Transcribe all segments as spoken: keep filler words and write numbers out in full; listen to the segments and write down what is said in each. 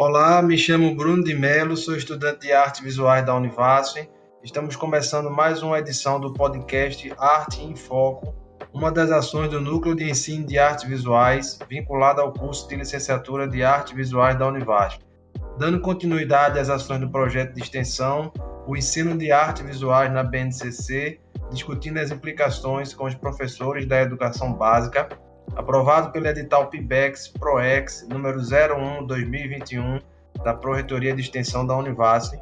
Olá, me chamo Bruno de Melo, sou estudante de Artes Visuais da Univasf. Estamos começando mais uma edição do podcast Arte em Foco, uma das ações do Núcleo de Ensino de Artes Visuais, vinculada ao curso de Licenciatura de Artes Visuais da Univasf, dando continuidade às ações do projeto de extensão, o ensino de artes visuais na B N C C, discutindo as implicações com os professores da educação básica, aprovado pelo edital Pibex, PROEX, número zero um barra dois mil e vinte e um, da Pró-Reitoria de Extensão da Univasf.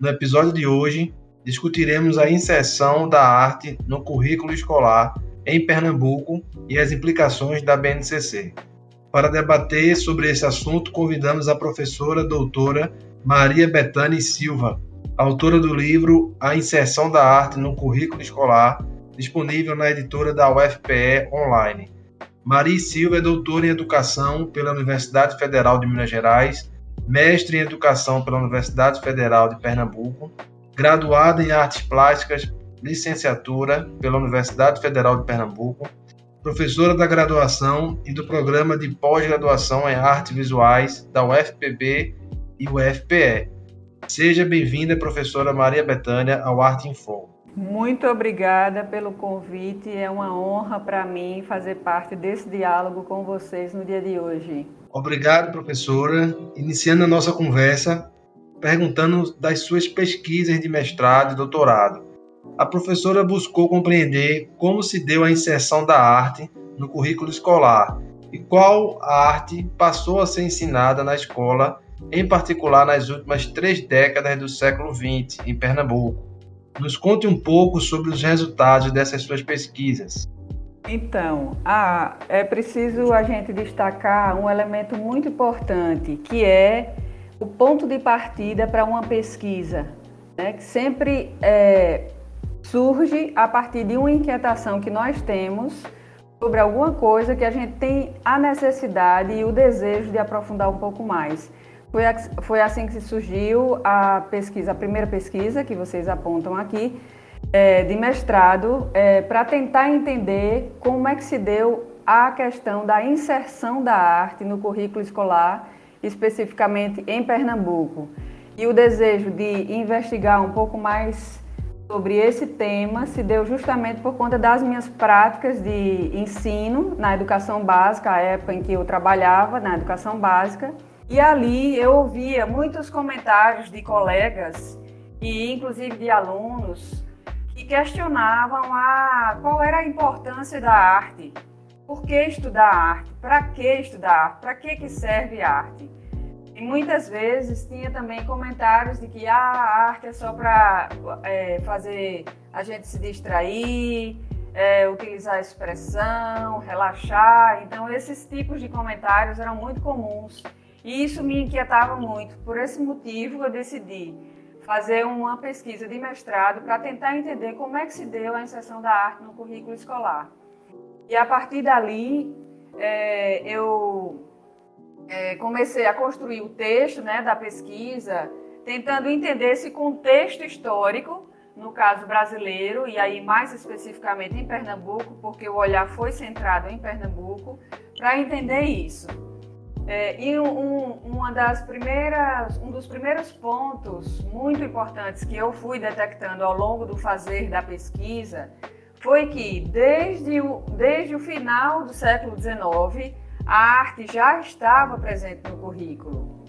No episódio de hoje, discutiremos a inserção da arte no currículo escolar em Pernambuco e as implicações da B N C C. Para debater sobre esse assunto, convidamos a professora doutora Maria Betânia Silva, autora do livro A Inserção da Arte no Currículo Escolar, disponível na editora da U F P E online. Maria Silva é doutora em Educação pela Universidade Federal de Minas Gerais, mestre em Educação pela Universidade Federal de Pernambuco, graduada em Artes Plásticas, licenciatura pela Universidade Federal de Pernambuco, professora da graduação e do Programa de Pós-Graduação em Artes Visuais da U F P B e U F P E. Seja bem-vinda, professora Maria Betânia, ao Arte em Foco. Muito obrigada pelo convite, é uma honra para mim fazer parte desse diálogo com vocês no dia de hoje. Obrigado, professora. Iniciando a nossa conversa, perguntando das suas pesquisas de mestrado e doutorado. A professora buscou compreender como se deu a inserção da arte no currículo escolar e qual arte passou a ser ensinada na escola, em particular nas últimas três décadas do século vinte, em Pernambuco. Nos conte um pouco sobre os resultados dessas suas pesquisas. Então, ah, é preciso a gente destacar um elemento muito importante, que é o ponto de partida para uma pesquisa, né, que sempre é, surge a partir de uma inquietação que nós temos sobre alguma coisa que a gente tem a necessidade e o desejo de aprofundar um pouco mais. Foi assim que surgiu a pesquisa, a primeira pesquisa que vocês apontam aqui, é, de mestrado, é, para tentar entender como é que se deu a questão da inserção da arte no currículo escolar, especificamente em Pernambuco. E o desejo de investigar um pouco mais sobre esse tema se deu justamente por conta das minhas práticas de ensino na educação básica, a época em que eu trabalhava na educação básica. E ali eu ouvia muitos comentários de colegas e inclusive de alunos que questionavam a, qual era a importância da arte, por que estudar arte, para que estudar arte, para que, que serve a arte. E muitas vezes tinha também comentários de que ah, a arte é só para é, fazer a gente se distrair, É, utilizar a expressão, relaxar. Então esses tipos de comentários eram muito comuns e isso me inquietava muito. Por esse motivo eu decidi fazer uma pesquisa de mestrado para tentar entender como é que se deu a inserção da arte no currículo escolar. E a partir dali é, eu é, comecei a construir o texto, né, da pesquisa, tentando entender esse contexto histórico, no caso brasileiro, e aí mais especificamente em Pernambuco, porque o olhar foi centrado em Pernambuco, para entender isso. É, e um, uma das primeiras, um dos primeiros pontos muito importantes que eu fui detectando ao longo do fazer da pesquisa foi que, desde o, desde o final do século dezenove, a arte já estava presente no currículo.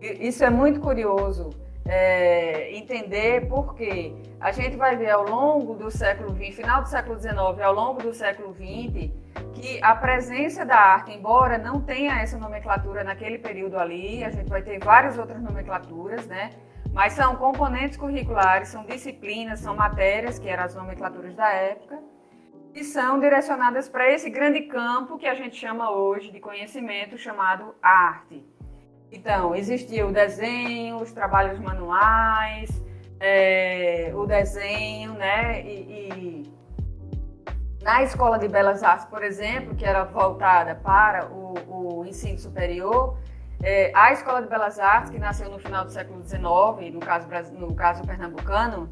Isso é muito curioso. É, entender porque a gente vai ver ao longo do século vinte, final do século dezenove, ao longo do século vinte, que a presença da arte, embora não tenha essa nomenclatura naquele período ali, a gente vai ter várias outras nomenclaturas, né? Mas são componentes curriculares, são disciplinas, são matérias, que eram as nomenclaturas da época, e são direcionadas para esse grande campo que a gente chama hoje de conhecimento chamado arte. Então, existia o desenho, os trabalhos manuais, é, o desenho, né? E, e na Escola de Belas Artes, por exemplo, que era voltada para o, o ensino superior, é, a Escola de Belas Artes, que nasceu no final do século dezenove, no caso, no caso pernambucano,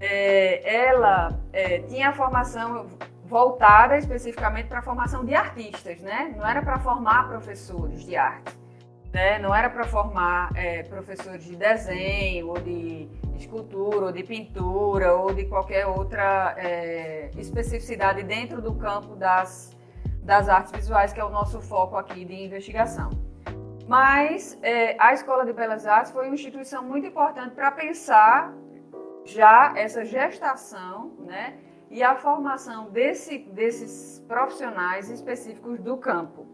é, ela é, tinha a formação voltada especificamente para a formação de artistas, né? Não era para formar professores de arte, né? Não era para formar é, professores de desenho, ou de escultura, ou de pintura, ou de qualquer outra é, especificidade dentro do campo das, das artes visuais, que é o nosso foco aqui de investigação. Mas é, a Escola de Belas Artes foi uma instituição muito importante para pensar já essa gestação, né? E a formação desse, desses profissionais específicos do campo.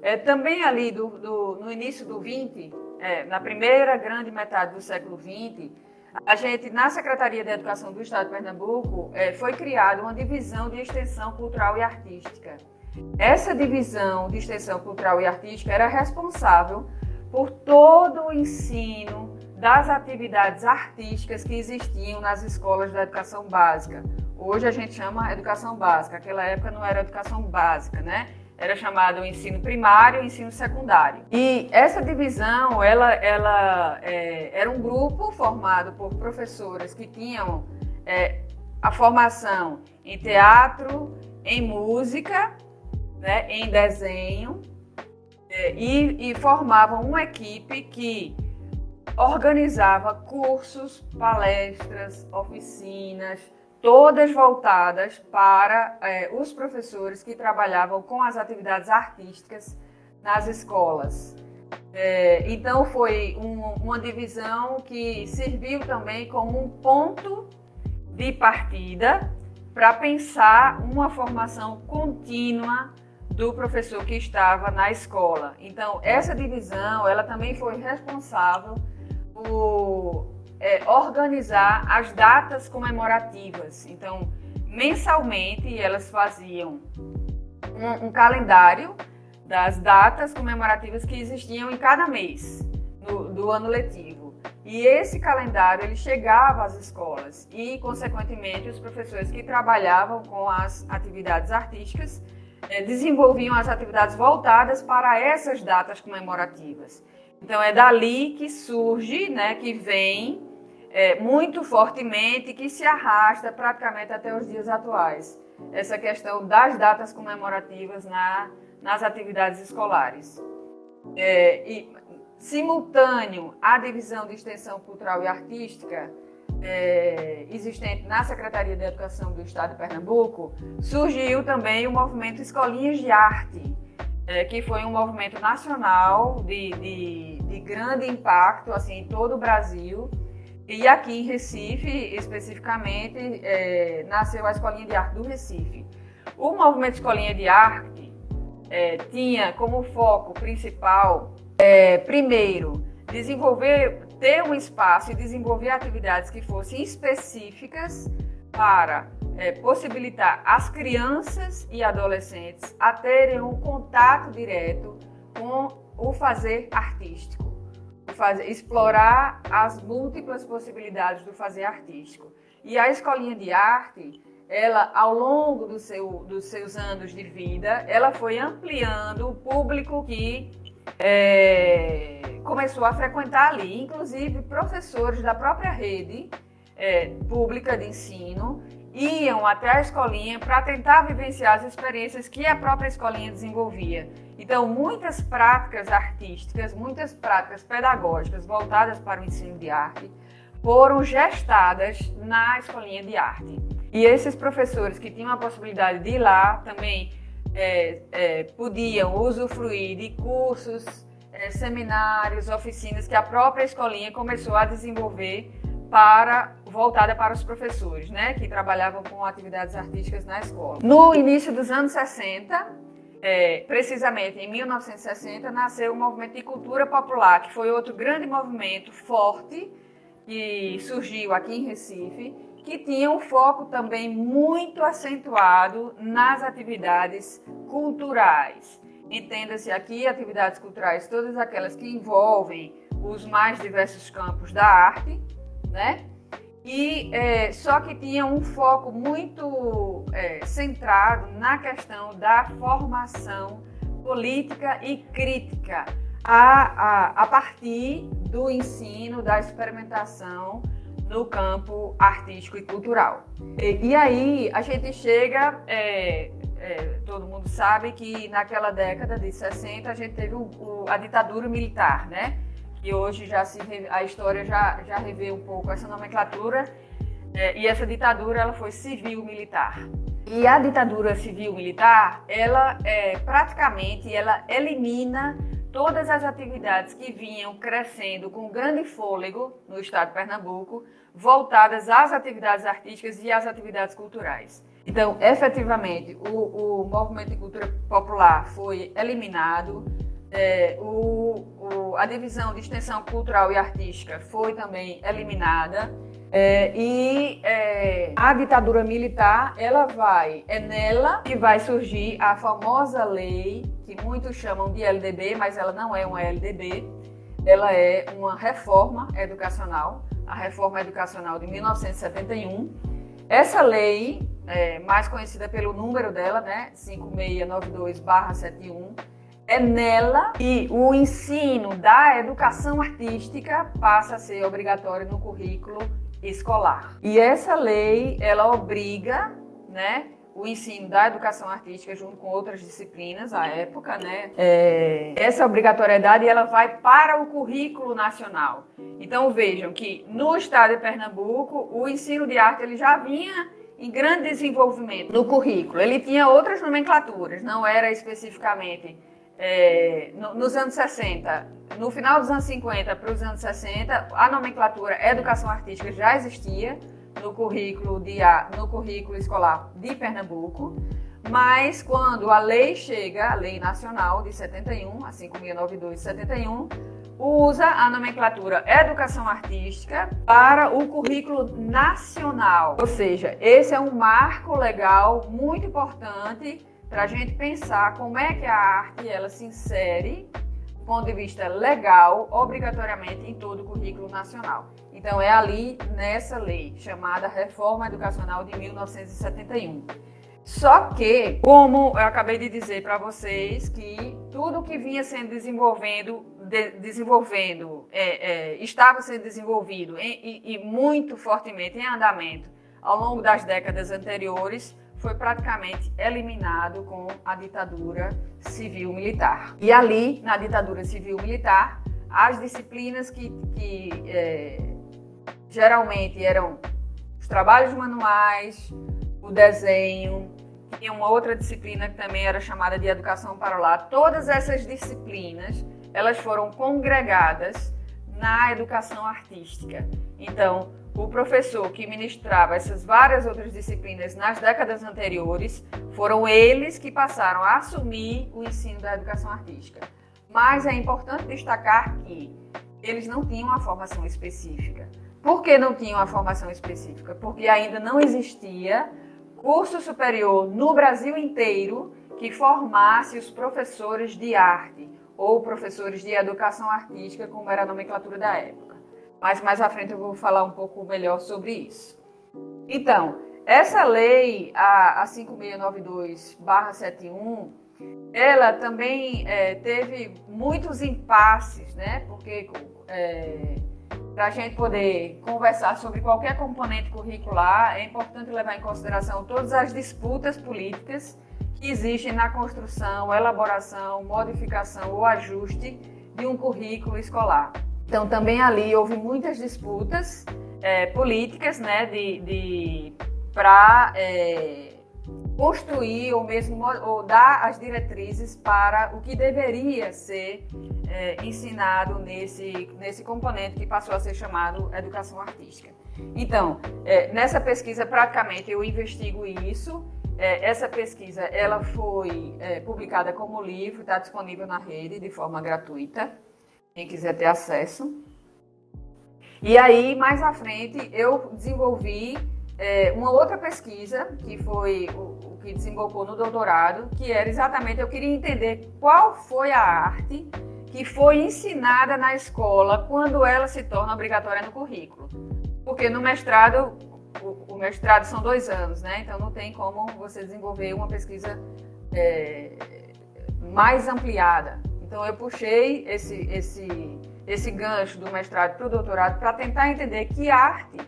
É, também ali do, do, no início do vinte, é, na primeira grande metade do século vinte, a gente, na Secretaria de Educação do Estado de Pernambuco, é, foi criada uma divisão de extensão cultural e artística. Essa divisão de extensão cultural e artística era responsável por todo o ensino das atividades artísticas que existiam nas escolas da educação básica. Hoje a gente chama educação básica, aquela época não era educação básica, né? Era chamado ensino primário e ensino secundário. E essa divisão, ela, ela é, era um grupo formado por professoras que tinham é, a formação em teatro, em música, né, em desenho, é, e, e formavam uma equipe que organizava cursos, palestras, oficinas, todas voltadas para é, os professores que trabalhavam com as atividades artísticas nas escolas. É, então, foi um, uma divisão que serviu também como um ponto de partida para pensar uma formação contínua do professor que estava na escola. Então, essa divisão, ela também foi responsável por É, organizar as datas comemorativas. Então, mensalmente, elas faziam um, um calendário das datas comemorativas que existiam em cada mês no, do ano letivo. E esse calendário, ele chegava às escolas e, consequentemente, os professores que trabalhavam com as atividades artísticas é, desenvolviam as atividades voltadas para essas datas comemorativas. Então, é dali que surge, né, que vem é, muito fortemente, que se arrasta praticamente até os dias atuais, essa questão das datas comemorativas na, nas atividades escolares. É, e, simultâneo à divisão de extensão cultural e artística é, existente na Secretaria de Educação do Estado de Pernambuco, surgiu também o movimento Escolinhas de Arte, é, que foi um movimento nacional de, de, de grande impacto assim, em todo o Brasil. E aqui em Recife, especificamente, é, nasceu a Escolinha de Arte do Recife. O movimento Escolinha de Arte é, tinha como foco principal, é, primeiro, desenvolver, ter um espaço e desenvolver atividades que fossem específicas para É, possibilitar às crianças e adolescentes a terem um contato direto com o fazer artístico, o fazer, explorar as múltiplas possibilidades do fazer artístico. E a Escolinha de Arte, ela, ao longo do seu, dos seus anos de vida, ela foi ampliando o público que é, começou a frequentar ali, inclusive professores da própria rede é, pública de ensino, iam até a escolinha para tentar vivenciar as experiências que a própria escolinha desenvolvia. Então, muitas práticas artísticas, muitas práticas pedagógicas voltadas para o ensino de arte foram gestadas na Escolinha de Arte. E esses professores que tinham a possibilidade de ir lá também é, é, podiam usufruir de cursos, é, seminários, oficinas que a própria escolinha começou a desenvolver para, voltada para os professores, né, que trabalhavam com atividades artísticas na escola. No início dos anos sessenta, é, precisamente em mil novecentos e sessenta, nasceu o movimento de cultura popular, que foi outro grande movimento forte que surgiu aqui em Recife, que tinha um foco também muito acentuado nas atividades culturais. Entenda-se aqui, atividades culturais, todas aquelas que envolvem os mais diversos campos da arte, né? E é, só que tinha um foco muito é, centrado na questão da formação política e crítica a, a, a partir do ensino, da experimentação no campo artístico e cultural. E, e aí a gente chega, é, é, todo mundo sabe que naquela década de sessenta a gente teve o, o, a ditadura militar, né? E hoje já se, a história já, já revê um pouco essa nomenclatura, é, e essa ditadura ela foi civil-militar. E a ditadura civil-militar, ela é, praticamente ela elimina todas as atividades que vinham crescendo com grande fôlego no estado de Pernambuco, voltadas às atividades artísticas e às atividades culturais. Então, efetivamente, o, o movimento de cultura popular foi eliminado, é, o, o, a divisão de extensão cultural e artística foi também eliminada, É, e é, a ditadura militar, ela vai, é nela que vai surgir a famosa lei, que muitos chamam de L D B, mas ela não é uma L D B, ela é uma reforma educacional, a reforma educacional de mil novecentos e setenta e um. Essa lei, é, mais conhecida pelo número dela, né, cinco seis nove dois barra setenta e um, é nela que o ensino da educação artística passa a ser obrigatório no currículo escolar. E essa lei, ela obriga, né, o ensino da educação artística junto com outras disciplinas à época, né? É... Essa obrigatoriedade, ela vai para o currículo nacional. Então vejam que no estado de Pernambuco, o ensino de arte ele já vinha em grande desenvolvimento no currículo. Ele tinha outras nomenclaturas, não era especificamente é... nos anos sessenta. No final dos anos cinquenta para os anos sessenta, a nomenclatura educação artística já existia no currículo, de, no currículo escolar de Pernambuco, mas quando a lei chega, a lei nacional de setenta e um, a cinco seis nove dois setenta e um, usa a nomenclatura educação artística para o currículo nacional. Ou seja, esse é um marco legal muito importante para a gente pensar como é que a arte ela se insere do ponto de vista legal, obrigatoriamente em todo o currículo nacional. Então é ali, nessa lei, chamada Reforma Educacional de mil novecentos e setenta e um. Só que, como eu acabei de dizer para vocês, que tudo que vinha sendo desenvolvendo, de, desenvolvendo é, é, estava sendo desenvolvido em, e, e muito fortemente em andamento ao longo das décadas anteriores, foi praticamente eliminado com a ditadura civil-militar. E ali, na ditadura civil-militar, as disciplinas que, que é, geralmente eram os trabalhos manuais, o desenho, e uma outra disciplina que também era chamada de educação para o lar, todas essas disciplinas, elas foram congregadas na educação artística. Então, o professor que ministrava essas várias outras disciplinas nas décadas anteriores, foram eles que passaram a assumir o ensino da educação artística. Mas é importante destacar que eles não tinham uma formação específica. Por que não tinham uma formação específica? Porque ainda não existia curso superior no Brasil inteiro que formasse os professores de arte ou professores de educação artística, como era a nomenclatura da época. Mas mais à frente eu vou falar um pouco melhor sobre isso. Então, essa lei, a, a cinco seis nove dois barra setenta e um, ela também é, teve muitos impasses, né? Porque é, para a gente poder conversar sobre qualquer componente curricular, é importante levar em consideração todas as disputas políticas que existem na construção, elaboração, modificação ou ajuste de um currículo escolar. Então, também ali houve muitas disputas é, políticas, né, de, de, para é, construir ou mesmo ou dar as diretrizes para o que deveria ser é, ensinado nesse, nesse componente que passou a ser chamado educação artística. Então, é, nessa pesquisa, praticamente, eu investigo isso. É, essa pesquisa ela foi é, publicada como livro, está disponível na rede de forma gratuita. Quem quiser ter acesso. E aí, mais à frente, eu desenvolvi é, uma outra pesquisa, que foi o, o que desembocou no doutorado, que era exatamente, eu queria entender qual foi a arte que foi ensinada na escola quando ela se torna obrigatória no currículo. Porque no mestrado, o, o mestrado são dois anos, né? Então não tem como você desenvolver uma pesquisa é, mais ampliada. Então, eu puxei esse, esse, esse gancho do mestrado para o doutorado para tentar entender que arte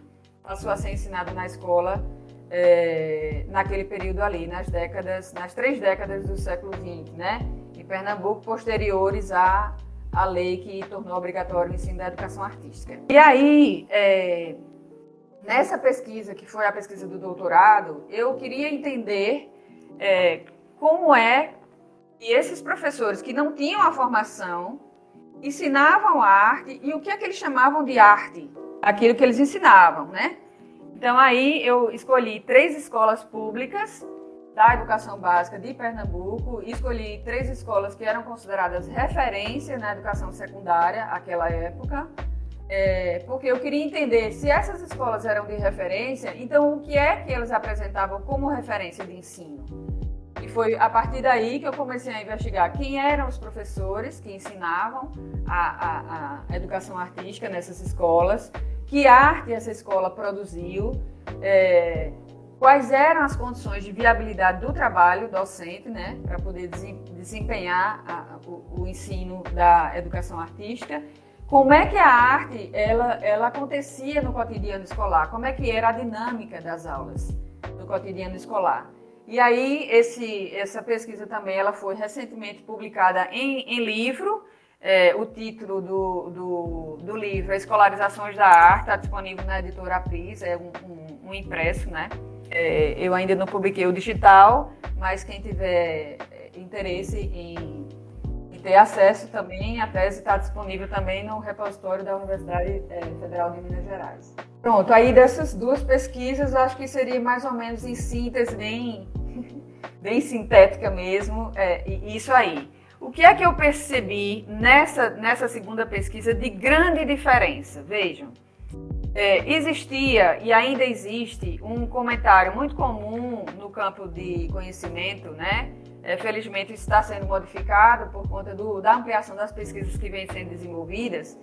passou a ser ensinado na escola é, naquele período ali, nas décadas, nas três décadas do século vinte, né? Em Pernambuco, posteriores à, à lei que tornou obrigatório o ensino da educação artística. E aí, é, nessa pesquisa, que foi a pesquisa do doutorado, eu queria entender é, como é que esses professores que não tinham a formação ensinavam a arte e o que é que eles chamavam de arte, aquilo que eles ensinavam, né? Então aí eu escolhi três escolas públicas da educação básica de Pernambuco, escolhi três escolas que eram consideradas referência na educação secundária naquela época, é, porque eu queria entender se essas escolas eram de referência, então o que é que eles apresentavam como referência de ensino. E foi a partir daí que eu comecei a investigar quem eram os professores que ensinavam a, a, a educação artística nessas escolas, que arte essa escola produziu, é, quais eram as condições de viabilidade do trabalho docente, né, para poder desempenhar a, o, o ensino da educação artística, como é que a arte ela, ela acontecia no cotidiano escolar, como é que era a dinâmica das aulas no cotidiano escolar. E aí, esse, essa pesquisa também ela foi recentemente publicada em, em livro. É, o título do, do, do livro é Escolarizações da Arte, está disponível na editora PISA, é um, um, um impresso, né? É, eu ainda não publiquei o digital, mas quem tiver interesse em, em ter acesso também, a tese está disponível também no repositório da Universidade Federal de Minas Gerais. Pronto, aí dessas duas pesquisas, eu acho que seria mais ou menos em síntese, bem, bem sintética mesmo, é, isso aí. O que é que eu percebi nessa, nessa segunda pesquisa de grande diferença? Vejam, é, existia e ainda existe um comentário muito comum no campo de conhecimento, né? É, felizmente isso está sendo modificado por conta do, da ampliação das pesquisas que vêm sendo desenvolvidas,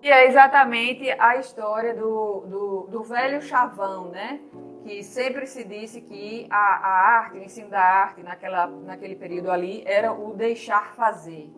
que é exatamente a história do, do, do velho chavão, né? Que sempre se disse que a, a arte, o ensino da arte naquela, naquele período ali era o deixar fazer,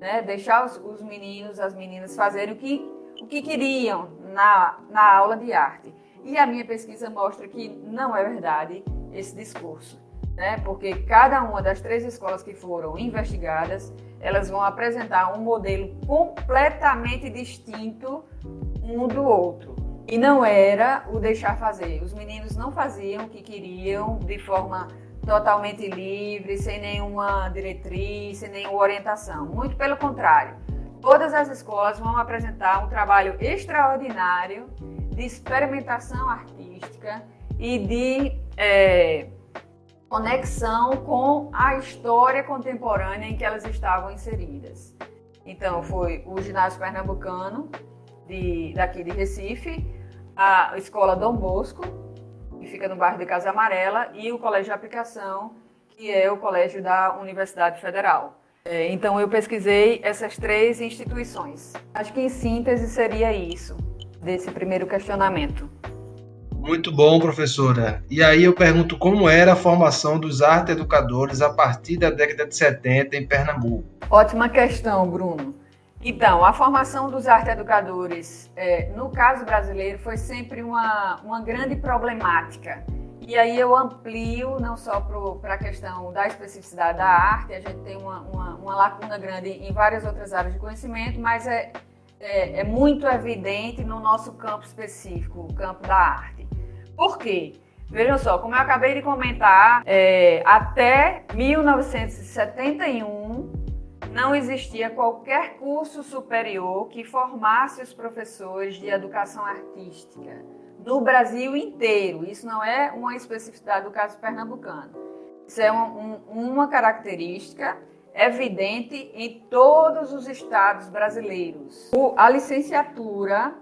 né? Deixar os, os meninos, as meninas fazerem o que, o que queriam na, na aula de arte. E a minha pesquisa mostra que não é verdade esse discurso, né? Porque cada uma das três escolas que foram investigadas, elas vão apresentar um modelo completamente distinto um do outro. E não era o deixar fazer. Os meninos não faziam o que queriam de forma totalmente livre, sem nenhuma diretriz, sem nenhuma orientação. Muito pelo contrário. Todas as escolas vão apresentar um trabalho extraordinário de experimentação artística e de... é, conexão com a história contemporânea em que elas estavam inseridas. Então, foi o Ginásio Pernambucano, de, daqui de Recife, a Escola Dom Bosco, que fica no bairro de Casa Amarela, e o Colégio de Aplicação, que é o colégio da Universidade Federal. Então, eu pesquisei essas três instituições. Acho que, em síntese, seria isso, desse primeiro questionamento. Muito bom, professora. E aí eu pergunto como era a formação dos arte-educadores a partir da década de setenta em Pernambuco? Ótima questão, Bruno. Então, a formação dos arte-educadores, é, no caso brasileiro, foi sempre uma, uma grande problemática. E aí eu amplio não só para a questão da especificidade da arte, a gente tem uma, uma, uma lacuna grande em várias outras áreas de conhecimento, mas é, é, é muito evidente no nosso campo específico, o campo da arte. Por quê? Vejam só, como eu acabei de comentar, é, até mil novecentos e setenta e um não existia qualquer curso superior que formasse os professores de educação artística no Brasil inteiro. Isso não é uma especificidade do caso pernambucano. Isso é uma, um, uma característica evidente em todos os estados brasileiros. O, a licenciatura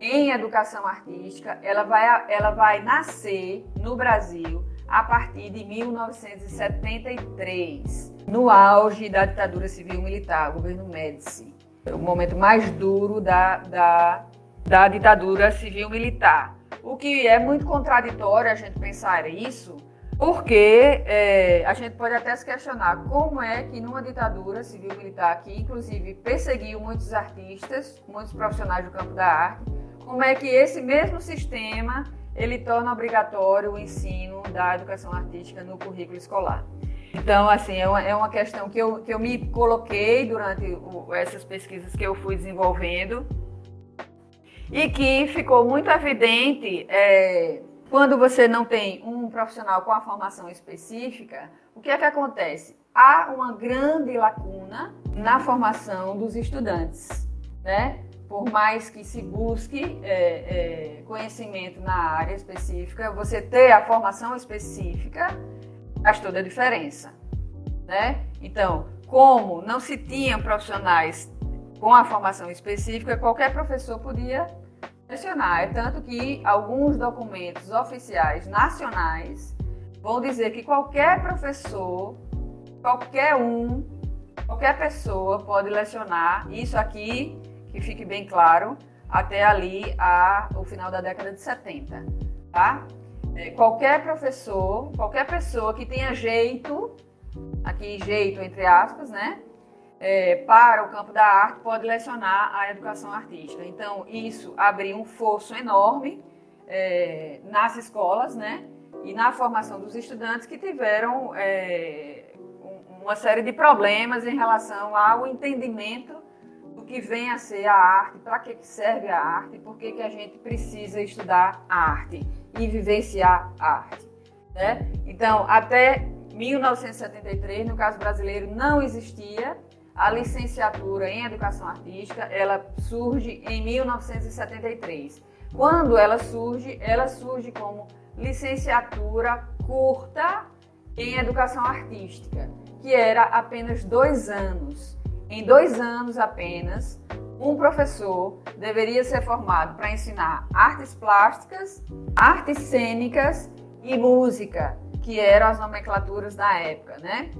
em educação artística, ela vai, ela vai nascer no Brasil a partir de mil novecentos e setenta e três, no auge da ditadura civil-militar, governo Médici, o momento mais duro da, da, da ditadura civil-militar. O que é muito contraditório a gente pensar isso, porque é, a gente pode até se questionar como é que numa ditadura civil-militar, que inclusive perseguiu muitos artistas, muitos profissionais do campo da arte, como é que esse mesmo sistema ele torna obrigatório o ensino da educação artística no currículo escolar. Então, assim, é uma, é uma questão que eu, que eu me coloquei durante o, essas pesquisas que eu fui desenvolvendo e que ficou muito evidente, é, quando você não tem um profissional com a formação específica, o que é que acontece? Há uma grande lacuna na formação dos estudantes, né? Por mais que se busque é, é, conhecimento na área específica, você ter a formação específica faz toda a diferença, né? Então, como não se tinham profissionais com a formação específica, qualquer professor podia mencionar. É tanto que alguns documentos oficiais nacionais vão dizer que qualquer professor, qualquer um, qualquer pessoa pode lecionar. Isso aqui, que fique bem claro, até ali a, o final da década de setenta, tá? Qualquer professor, qualquer pessoa que tenha jeito, aqui jeito entre aspas, né, é, para o campo da arte, pode lecionar a educação artística. Então, isso abriu um fosso enorme é, nas escolas, né, e na formação dos estudantes, que tiveram é, uma série de problemas em relação ao entendimento do que vem a ser a arte, para que serve a arte, por que a gente precisa estudar a arte e vivenciar a arte, né? Então, até mil novecentos e setenta e três, no caso brasileiro, não existia a licenciatura em educação artística. Ela surge em mil novecentos e setenta e três. Quando ela surge, ela surge como licenciatura curta em educação artística, que era apenas dois anos. Em dois anos apenas, um professor deveria ser formado para ensinar artes plásticas, artes cênicas e música, que eram as nomenclaturas da época, né?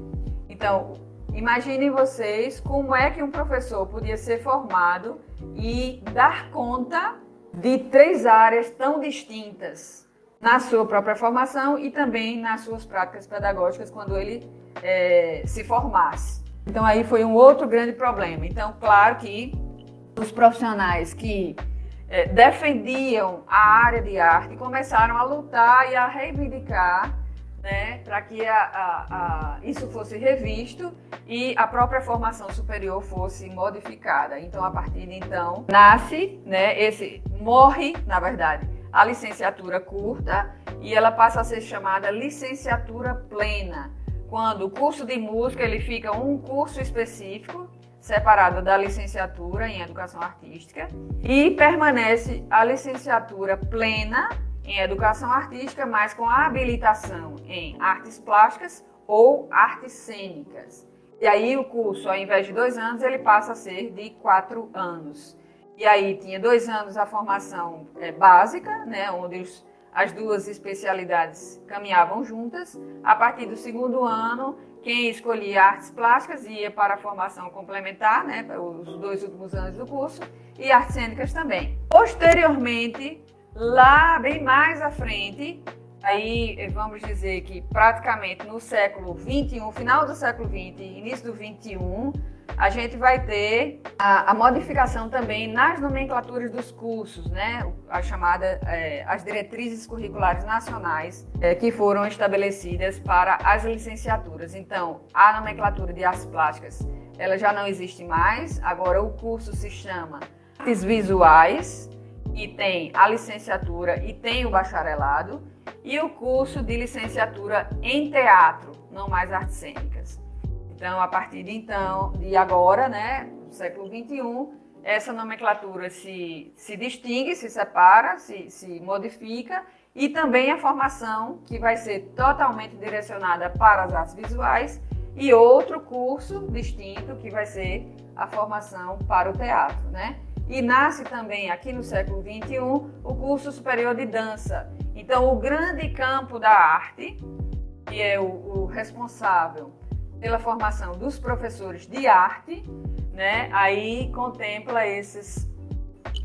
Então, imaginem vocês como é que um professor podia ser formado e dar conta de três áreas tão distintas na sua própria formação e também nas suas práticas pedagógicas quando ele é, se formasse. Então, aí foi um outro grande problema. Então, claro que os profissionais que eh, defendiam a área de arte começaram a lutar e a reivindicar, né, para que a, a, a, isso fosse revisto e a própria formação superior fosse modificada. Então, a partir de então, nasce, né, esse, morre, na verdade, a licenciatura curta, e ela passa a ser chamada licenciatura plena, quando o curso de música ele fica um curso específico, separada da licenciatura em educação artística, e permanece a licenciatura plena em educação artística, mas com a habilitação em artes plásticas ou artes cênicas. E aí o curso, ao invés de dois anos, ele passa a ser de quatro anos. E aí tinha dois anos a formação é, básica, né, onde os, as duas especialidades caminhavam juntas. A partir do segundo ano, quem escolhia artes plásticas ia para a formação complementar, né, os dois últimos anos do curso, e artes cênicas também. Posteriormente, lá bem mais à frente, aí vamos dizer que praticamente no século vinte e um, final do século vinte e início do vinte e um, a gente vai ter a, a modificação também nas nomenclaturas dos cursos, né, a chamada, é, as diretrizes curriculares nacionais é, que foram estabelecidas para as licenciaturas. Então, a nomenclatura de artes plásticas, ela já não existe mais. Agora o curso se chama Artes Visuais e tem a licenciatura e tem o bacharelado, e o curso de licenciatura em teatro, não mais artes cênicas. Então, a partir de então, de agora, né, do século vinte e um, essa nomenclatura se, se distingue, se separa, se, se modifica, e também a formação, que vai ser totalmente direcionada para as artes visuais, e outro curso distinto, que vai ser a formação para o teatro, né? E nasce também, aqui no século vinte e um, o curso superior de dança. Então, o grande campo da arte, que é o, o responsável pela formação dos professores de arte, né, aí contempla esses,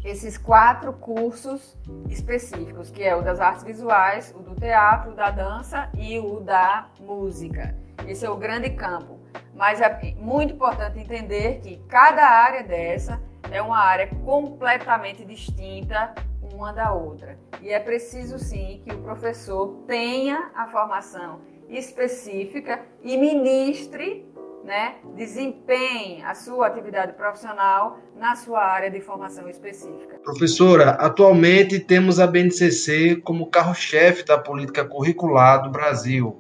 esses quatro cursos específicos, que é o das artes visuais, o do teatro, o da dança e o da música. Esse é o grande campo, mas é muito importante entender que cada área dessa é uma área completamente distinta uma da outra. E é preciso, sim, que o professor tenha a formação específica e ministre, né, desempenhe a sua atividade profissional na sua área de formação específica. Professora, atualmente temos a B N C C como carro-chefe da política curricular do Brasil.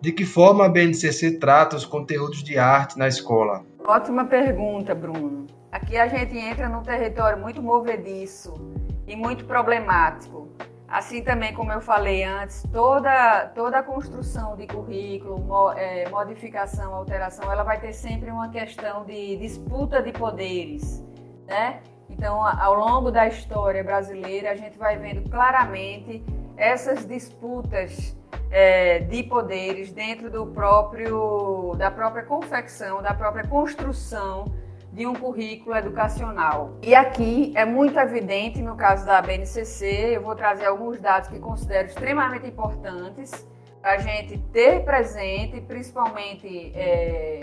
De que forma a B N C C trata os conteúdos de arte na escola? Ótima pergunta, Bruno. Aqui a gente entra num território muito movediço e muito problemático. Assim também, como eu falei antes, toda, toda a construção de currículo, mo, é, modificação, alteração, ela vai ter sempre uma questão de disputa de poderes, né? Então, ao longo da história brasileira, a gente vai vendo claramente essas disputas É, de poderes dentro do próprio, da própria confecção, da própria construção de um currículo educacional. E aqui é muito evidente, no caso da B N C C, eu vou trazer alguns dados que considero extremamente importantes para a gente ter presente, principalmente é,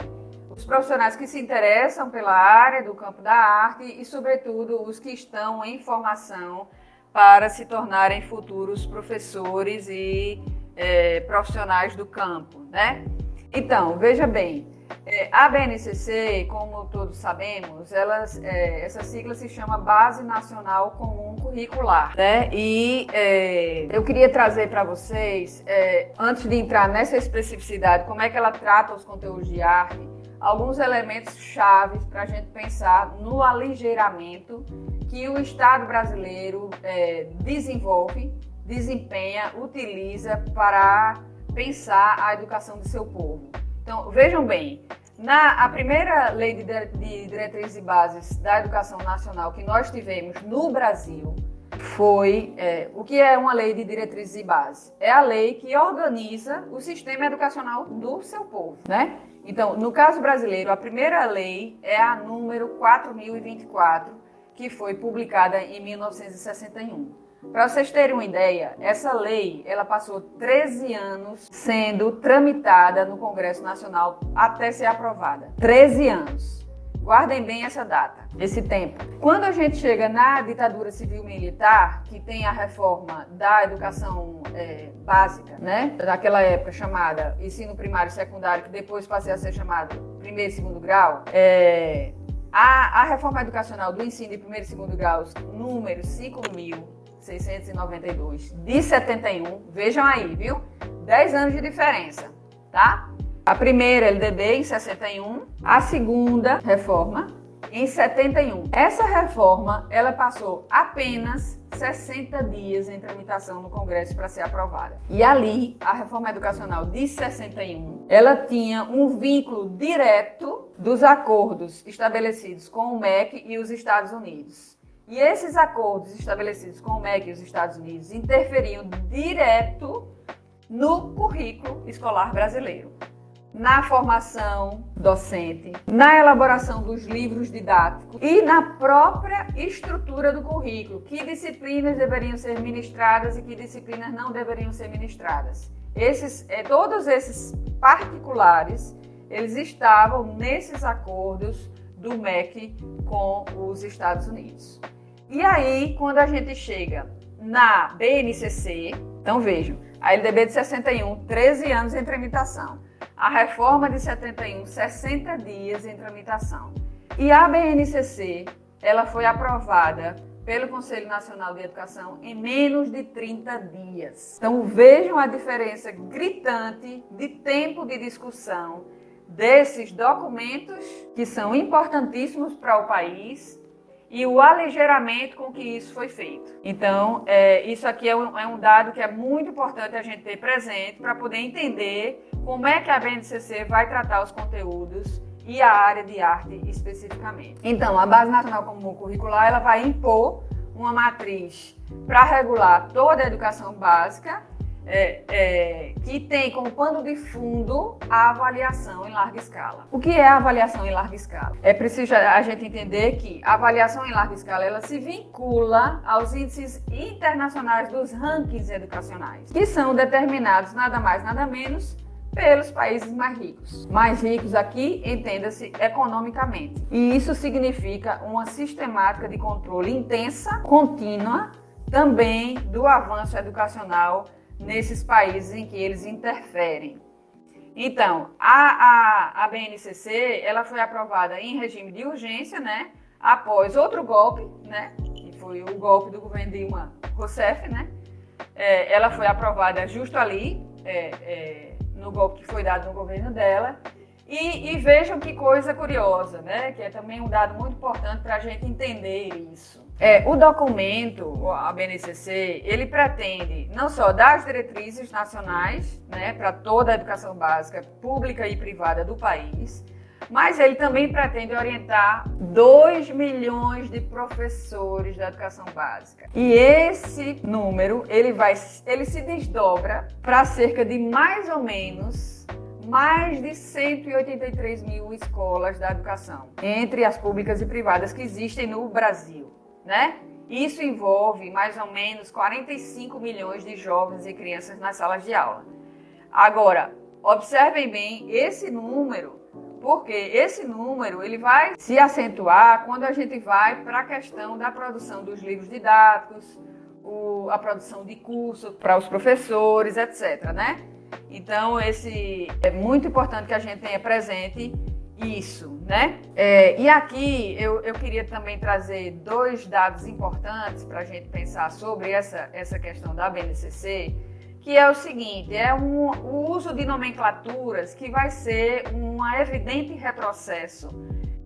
os profissionais que se interessam pela área do campo da arte e, sobretudo, os que estão em formação para se tornarem futuros professores e É, profissionais do campo, né? Então, veja bem, é, a B N C C, como todos sabemos, elas, é, essa sigla se chama Base Nacional Comum Curricular, né? E é, eu queria trazer para vocês, é, antes de entrar nessa especificidade, como é que ela trata os conteúdos de arte, alguns elementos chaves para a gente pensar no aligeiramento que o Estado brasileiro é, desenvolve desempenha, utiliza para pensar a educação do seu povo. Então, vejam bem, na a primeira lei de, de diretrizes e bases da educação nacional que nós tivemos no Brasil foi, é, o que é uma lei de diretrizes e bases? É a lei que organiza o sistema educacional do seu povo, né? Então, no caso brasileiro, a primeira lei é a número quatro mil e vinte e quatro, que foi publicada em mil novecentos e sessenta e um. Para vocês terem uma ideia, essa lei ela passou treze anos sendo tramitada no Congresso Nacional até ser aprovada. treze anos. Guardem bem essa data, esse tempo. Quando a gente chega na ditadura civil-militar, que tem a reforma da educação é, básica, né? Naquela época chamada ensino primário e secundário, que depois passei a ser chamado primeiro e segundo grau, é, a, a reforma educacional do ensino de primeiro e segundo graus, número cinco mil seiscentos e noventa e dois de setenta e um, vejam aí, viu? dez anos de diferença, tá? A primeira L D B em sessenta e um, a segunda reforma em setenta e um. Essa reforma, ela passou apenas sessenta dias em tramitação no Congresso para ser aprovada. E ali, a reforma educacional de sessenta e um, ela tinha um vínculo direto dos acordos estabelecidos com o M E C e os Estados Unidos. E esses acordos estabelecidos com o M E C e os Estados Unidos interferiam direto no currículo escolar brasileiro, na formação docente, na elaboração dos livros didáticos e na própria estrutura do currículo, que disciplinas deveriam ser ministradas e que disciplinas não deveriam ser ministradas. Esses, todos esses particulares, eles estavam nesses acordos do M E C com os Estados Unidos. E aí, quando a gente chega na B N C C, então vejam, a L D B de sessenta e um, treze anos em tramitação. A reforma de setenta e um, sessenta dias em tramitação. E a B N C C, ela foi aprovada pelo Conselho Nacional de Educação em menos de trinta dias. Então vejam a diferença gritante de tempo de discussão desses documentos que são importantíssimos para o país e o aligeiramento com que isso foi feito. Então, é, isso aqui é um, é um dado que é muito importante a gente ter presente para poder entender como é que a B N C C vai tratar os conteúdos e a área de arte especificamente. Então, a Base Nacional Comum Curricular ela vai impor uma matriz para regular toda a educação básica É, é, que tem como pano de fundo a avaliação em larga escala. O que é a avaliação em larga escala? É preciso a gente entender que a avaliação em larga escala ela se vincula aos índices internacionais dos rankings educacionais, que são determinados nada mais nada menos pelos países mais ricos. Mais ricos aqui, entenda-se, economicamente. E isso significa uma sistemática de controle intensa, contínua, também do avanço educacional nesses países em que eles interferem. Então, a, a, a B N C C ela foi aprovada em regime de urgência, né, após outro golpe, né, que foi o golpe do governo Dilma Rousseff, né, é, ela foi aprovada justo ali, é, é, no golpe que foi dado no governo dela, e, e vejam que coisa curiosa, né, que é também um dado muito importante para a gente entender isso. É, o documento, a B N C C, ele pretende não só dar as diretrizes nacionais, né, para toda a educação básica pública e privada do país, mas ele também pretende orientar dois milhões de professores da educação básica. E esse número, ele, vai, ele se desdobra para cerca de mais ou menos mais de cento e oitenta e três mil escolas da educação, entre as públicas e privadas que existem no Brasil. Né? Isso envolve mais ou menos quarenta e cinco milhões de jovens e crianças nas salas de aula. Agora, observem bem esse número, porque esse número ele vai se acentuar quando a gente vai para a questão da produção dos livros didáticos, o, a produção de cursos para os professores, etcétera, né? Então, esse, é muito importante que a gente tenha presente isso, né? É, e aqui eu, eu queria também trazer dois dados importantes para a gente pensar sobre essa, essa questão da B N C C, que é o seguinte, é um, o uso de nomenclaturas que vai ser um evidente retrocesso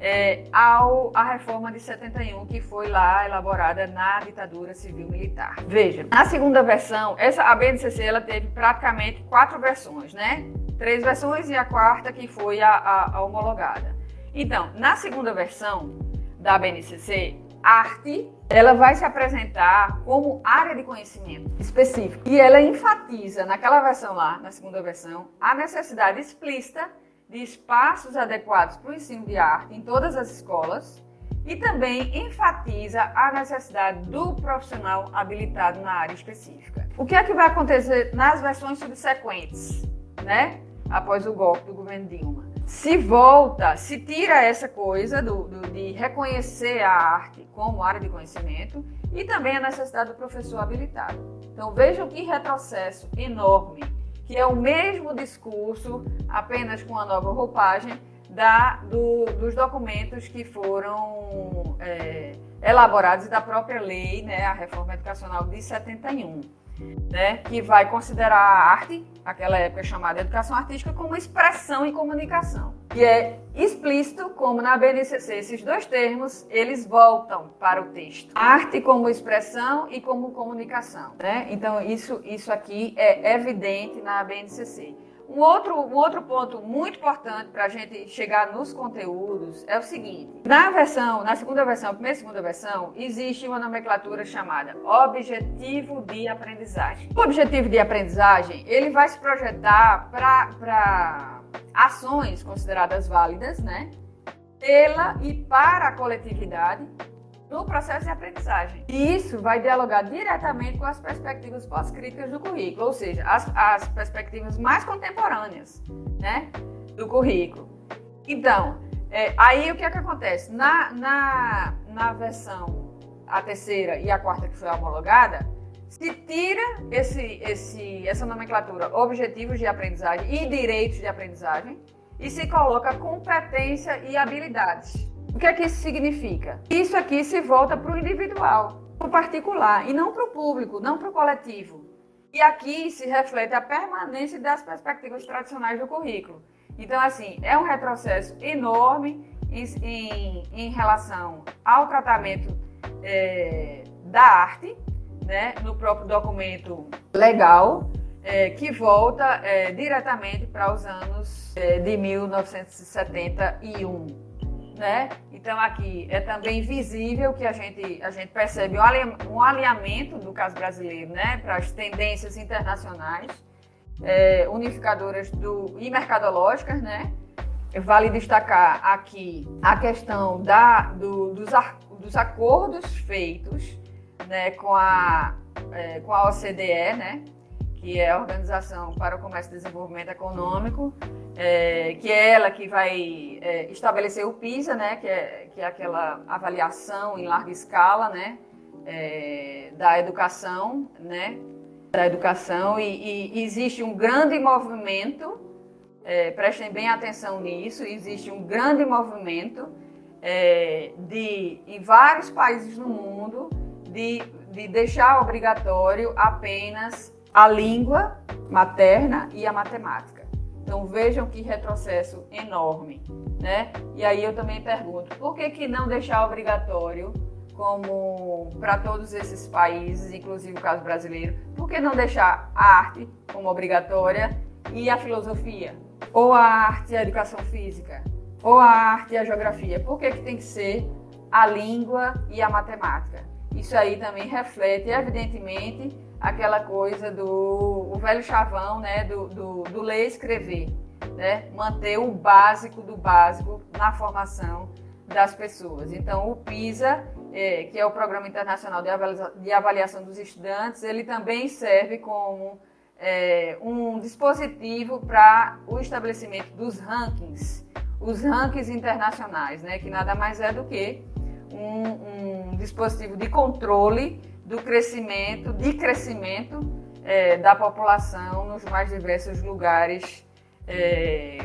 é, ao, à reforma de setenta e um, que foi lá elaborada na ditadura civil-militar. Veja, na segunda versão, essa, a B N C C ela teve praticamente quatro versões, né? Três versões e a quarta que foi a, a, a homologada. Então, na segunda versão da B N C C, arte, ela vai se apresentar como área de conhecimento específico. E ela enfatiza, naquela versão lá, na segunda versão, a necessidade explícita de espaços adequados para o ensino de arte em todas as escolas e também enfatiza a necessidade do profissional habilitado na área específica. O que é que vai acontecer nas versões subsequentes, né? Após o golpe do governo Dilma. Se volta, se tira essa coisa do, do, de reconhecer a arte como área de conhecimento e também a necessidade do professor habilitado. Então vejam que retrocesso enorme, que é o mesmo discurso, apenas com a nova roupagem, da, do, dos documentos que foram é, elaborados da própria lei, né, a Reforma Educacional de setenta e um. Né, que vai considerar a arte, aquela época chamada educação artística, como expressão e comunicação. E é explícito como na B N C C esses dois termos, eles voltam para o texto. Arte como expressão e como comunicação. Né? Então isso, isso aqui é evidente na B N C C. Um outro, um outro ponto muito importante para a gente chegar nos conteúdos é o seguinte. Na versão, na segunda versão, primeira e segunda versão, existe uma nomenclatura chamada objetivo de aprendizagem. O objetivo de aprendizagem, ele vai se projetar para ações consideradas válidas, né? Pela e para a coletividade no processo de aprendizagem. E isso vai dialogar diretamente com as perspectivas pós-críticas do currículo, ou seja, as, as perspectivas mais contemporâneas, né, do currículo. Então, é, aí o que é que acontece? Na, na, na versão, a terceira e a quarta que foi homologada, se tira esse, esse, essa nomenclatura objetivos de aprendizagem e direitos de aprendizagem e se coloca competência e habilidades. O que é que isso significa? Isso aqui se volta para o individual, para o particular, e não para o público, não para o coletivo. E aqui se reflete a permanência das perspectivas tradicionais do currículo. Então, assim, é um retrocesso enorme em, em, em relação ao tratamento é, da arte, né, no próprio documento legal, É, que volta é, diretamente para os anos é, de mil novecentos e setenta e um. Né? Então aqui é também visível que a gente, a gente percebe um alinhamento do caso brasileiro, né, para as tendências internacionais é, unificadoras do, e mercadológicas. Né? Vale destacar aqui a questão da, do, dos, dos acordos feitos, né, com, a, é, com a O C D E, né, que é a Organização para o Comércio e Desenvolvimento Econômico, é, que é ela que vai é, estabelecer o PISA, né, que, é, que é aquela avaliação em larga escala, né, é, da educação, né? Da educação e, e existe um grande movimento, é, prestem bem atenção nisso, existe um grande movimento é, de, em vários países no mundo de, de deixar obrigatório apenas a língua materna e a matemática. Então vejam que retrocesso enorme, né? E aí eu também pergunto, por que que não deixar obrigatório como para todos esses países, inclusive o caso brasileiro, por que não deixar a arte como obrigatória e a filosofia? Ou a arte e a educação física? Ou a arte e a geografia? Por que que tem que ser a língua e a matemática? Isso aí também reflete, evidentemente, aquela coisa do o velho chavão, né, do, do, do ler e escrever, né? Manter o básico do básico na formação das pessoas. Então, o PISA, é, que é o Programa Internacional de Avaliação dos Estudantes, ele também serve como é, um dispositivo para o estabelecimento dos rankings, os rankings internacionais, né, que nada mais é do que um, um dispositivo de controle do crescimento, de crescimento é, da população nos mais diversos lugares é,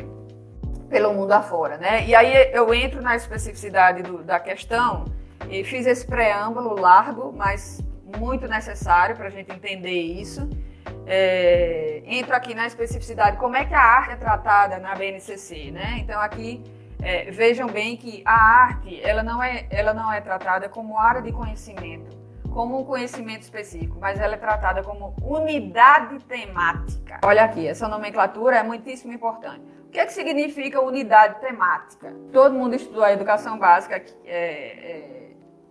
pelo mundo afora, né? E aí eu entro na especificidade do, da questão e fiz esse preâmbulo largo, mas muito necessário para a gente entender isso. É, entro aqui na especificidade, como é que a arte é tratada na B N C C, né? Então aqui é, vejam bem que a arte ela não é, ela não é tratada como área de conhecimento, como um conhecimento específico, mas ela é tratada como unidade temática. Olha aqui, essa nomenclatura é muitíssimo importante. O que é que significa unidade temática? Todo mundo estudou a educação básica, é, é,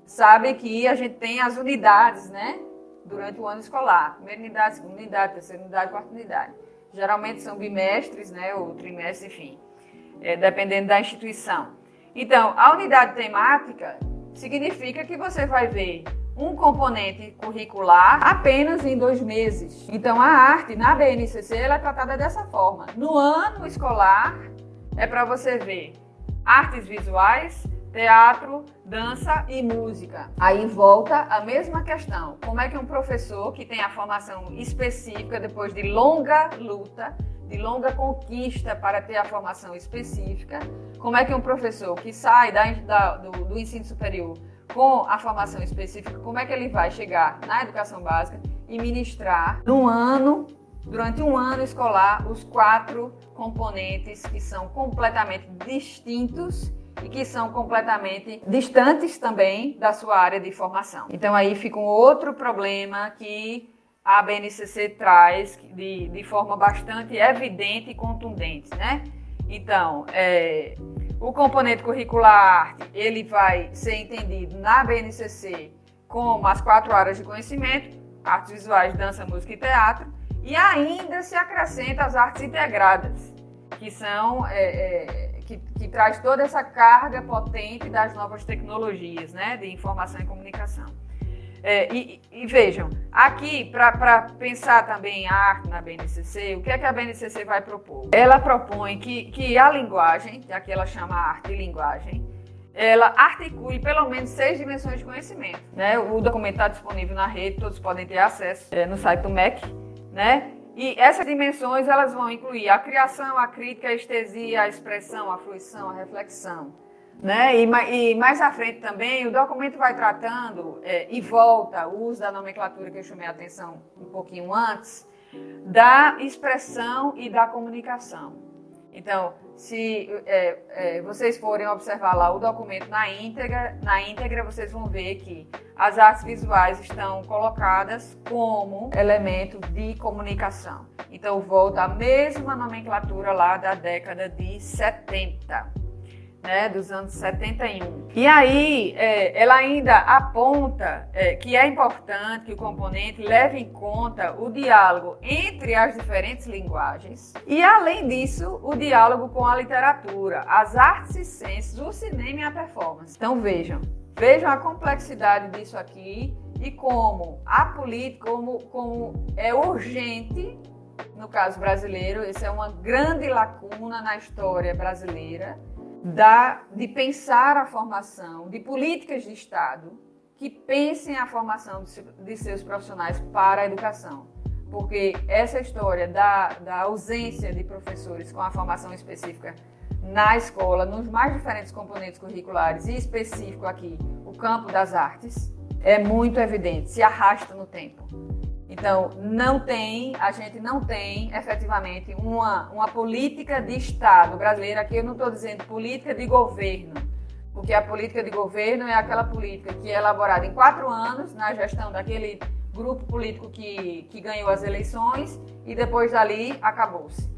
sabe que a gente tem as unidades, né? Durante o ano escolar. Primeira unidade, segunda unidade, terceira unidade, quarta unidade. Geralmente são bimestres, né? Ou trimestres, enfim, é, dependendo da instituição. Então, a unidade temática significa que você vai ver um componente curricular apenas em dois meses. Então, a arte na B N C C ela é tratada dessa forma. No ano escolar, é para você ver artes visuais, teatro, dança e música. Aí volta a mesma questão. Como é que um professor que tem a formação específica, depois de longa luta, de longa conquista para ter a formação específica, como é que um professor que sai da, da, do, do ensino superior com a formação específica, como é que ele vai chegar na educação básica e ministrar num ano, durante um ano escolar, os quatro componentes que são completamente distintos e que são completamente distantes também da sua área de formação. Então aí fica um outro problema que a B N C C traz de, de forma bastante evidente e contundente, né? Então, é... o componente curricular arte, ele vai ser entendido na B N C C como as quatro áreas de conhecimento, artes visuais, dança, música e teatro, e ainda se acrescenta as artes integradas, que são, é, é, que, que traz toda essa carga potente das novas tecnologias, né, de informação e comunicação. É, e, e vejam, aqui, para pensar também a arte na B N C C, o que é que a B N C C vai propor? Ela propõe que, que a linguagem, que aqui ela chama arte e linguagem, ela articule pelo menos seis dimensões de conhecimento, né? O documento está disponível na rede, todos podem ter acesso é, no site do M E C, né? E essas dimensões elas vão incluir a criação, a crítica, a estesia, a expressão, a fruição, a reflexão. Né? E, e mais à frente também o documento vai tratando é, e volta o uso da nomenclatura que eu chamei a atenção um pouquinho antes, da expressão e da comunicação. Então, se é, é, vocês forem observar lá o documento na íntegra, na íntegra vocês vão ver que as artes visuais estão colocadas como elemento de comunicação. Então volta a mesma nomenclatura lá da década de setenta. Né, dos anos setenta e um. E aí, é, ela ainda aponta é, que é importante que o componente leve em conta o diálogo entre as diferentes linguagens e, além disso, o diálogo com a literatura, as artes e ciências, o cinema e a performance. Então, vejam, vejam a complexidade disso aqui e como a política, como, como é urgente, no caso brasileiro, essa é uma grande lacuna na história brasileira, Da, de pensar a formação de políticas de Estado que pensem a formação de seus profissionais para a educação, porque essa história da, da ausência de professores com a formação específica na escola, nos mais diferentes componentes curriculares, e específico aqui, o campo das artes, é muito evidente, se arrasta no tempo. Então, não tem, a gente não tem, efetivamente, uma, uma política de Estado brasileira. Aqui eu não estou dizendo política de governo, porque a política de governo é aquela política que é elaborada em quatro anos, na gestão daquele grupo político que, que ganhou as eleições, e depois dali acabou-se.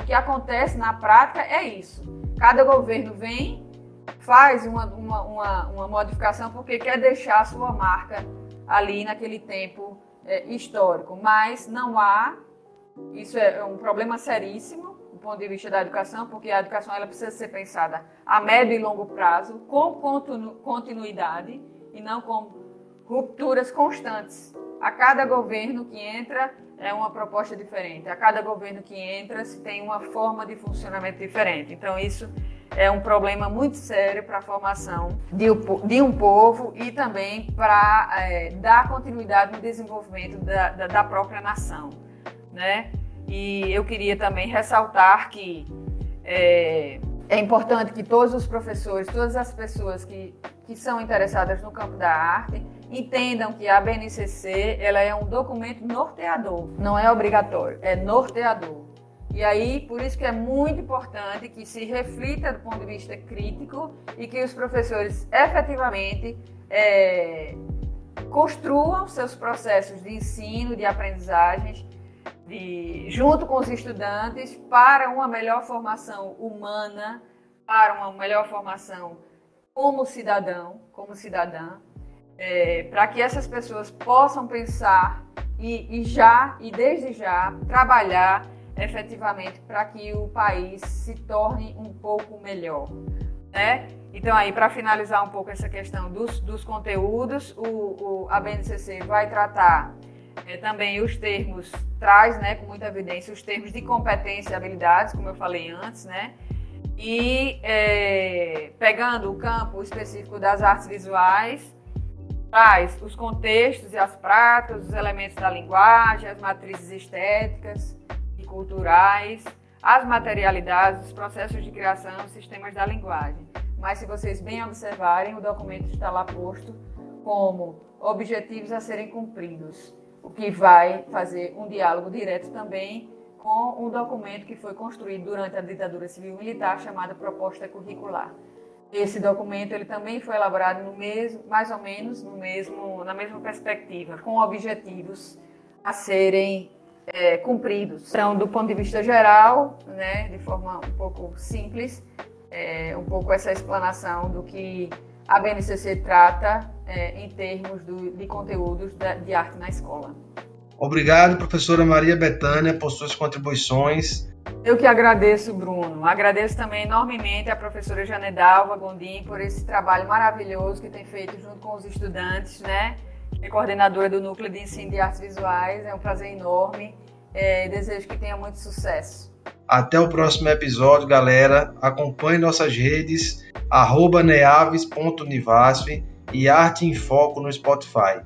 O que acontece na prática é isso. Cada governo vem, faz uma, uma, uma, uma modificação porque quer deixar a sua marca ali naquele tempo é, histórico. Mas não há, isso é um problema seríssimo do ponto de vista da educação, porque a educação ela precisa ser pensada a médio e longo prazo, com continu, continuidade e não com rupturas constantes. A cada governo que entra é uma proposta diferente. A cada governo que entra se tem uma forma de funcionamento diferente. Então isso é um problema muito sério para a formação de um povo e também para é, dar continuidade no desenvolvimento da, da, da própria nação, né? E eu queria também ressaltar que é, é importante que todos os professores, todas as pessoas que, que são interessadas no campo da arte entendam que a B N C C ela é um documento norteador, não é obrigatório, é norteador. E aí, por isso que é muito importante que se reflita do ponto de vista crítico e que os professores efetivamente é, construam seus processos de ensino, de aprendizagens, de, junto com os estudantes, para uma melhor formação humana, para uma melhor formação como cidadão, como cidadã, É, para que essas pessoas possam pensar e, e já, e desde já, trabalhar efetivamente para que o país se torne um pouco melhor, né? Então, aí, para finalizar um pouco essa questão dos, dos conteúdos, o, o, a B N C C vai tratar é, também os termos, traz, né, com muita evidência, os termos de competência e habilidades, como eu falei antes, né? E é, pegando o campo específico das artes visuais, traz os contextos e as práticas, os elementos da linguagem, as matrizes estéticas e culturais, as materialidades, os processos de criação, os sistemas da linguagem. Mas se vocês bem observarem, o documento está lá posto como objetivos a serem cumpridos, o que vai fazer um diálogo direto também com um documento que foi construído durante a ditadura civil-militar chamada Proposta Curricular. Esse documento ele também foi elaborado no mesmo, mais ou menos no mesmo, na mesma perspectiva, com objetivos a serem é, cumpridos. Então, do ponto de vista geral, né, de forma um pouco simples, é, um pouco essa explanação do que a B N C C trata é, em termos do, de conteúdos da, de arte na escola. Obrigado, professora Maria Betânia, por suas contribuições. Eu que agradeço, Bruno. Agradeço também enormemente a professora Janedalva Gondim por esse trabalho maravilhoso que tem feito junto com os estudantes, né? É coordenadora do Núcleo de Ensino de Artes Visuais. É um prazer enorme. É, desejo que tenha muito sucesso. Até o próximo episódio, galera. Acompanhe nossas redes, arroba neaves ponto univasf e Arte em Foco no Spotify.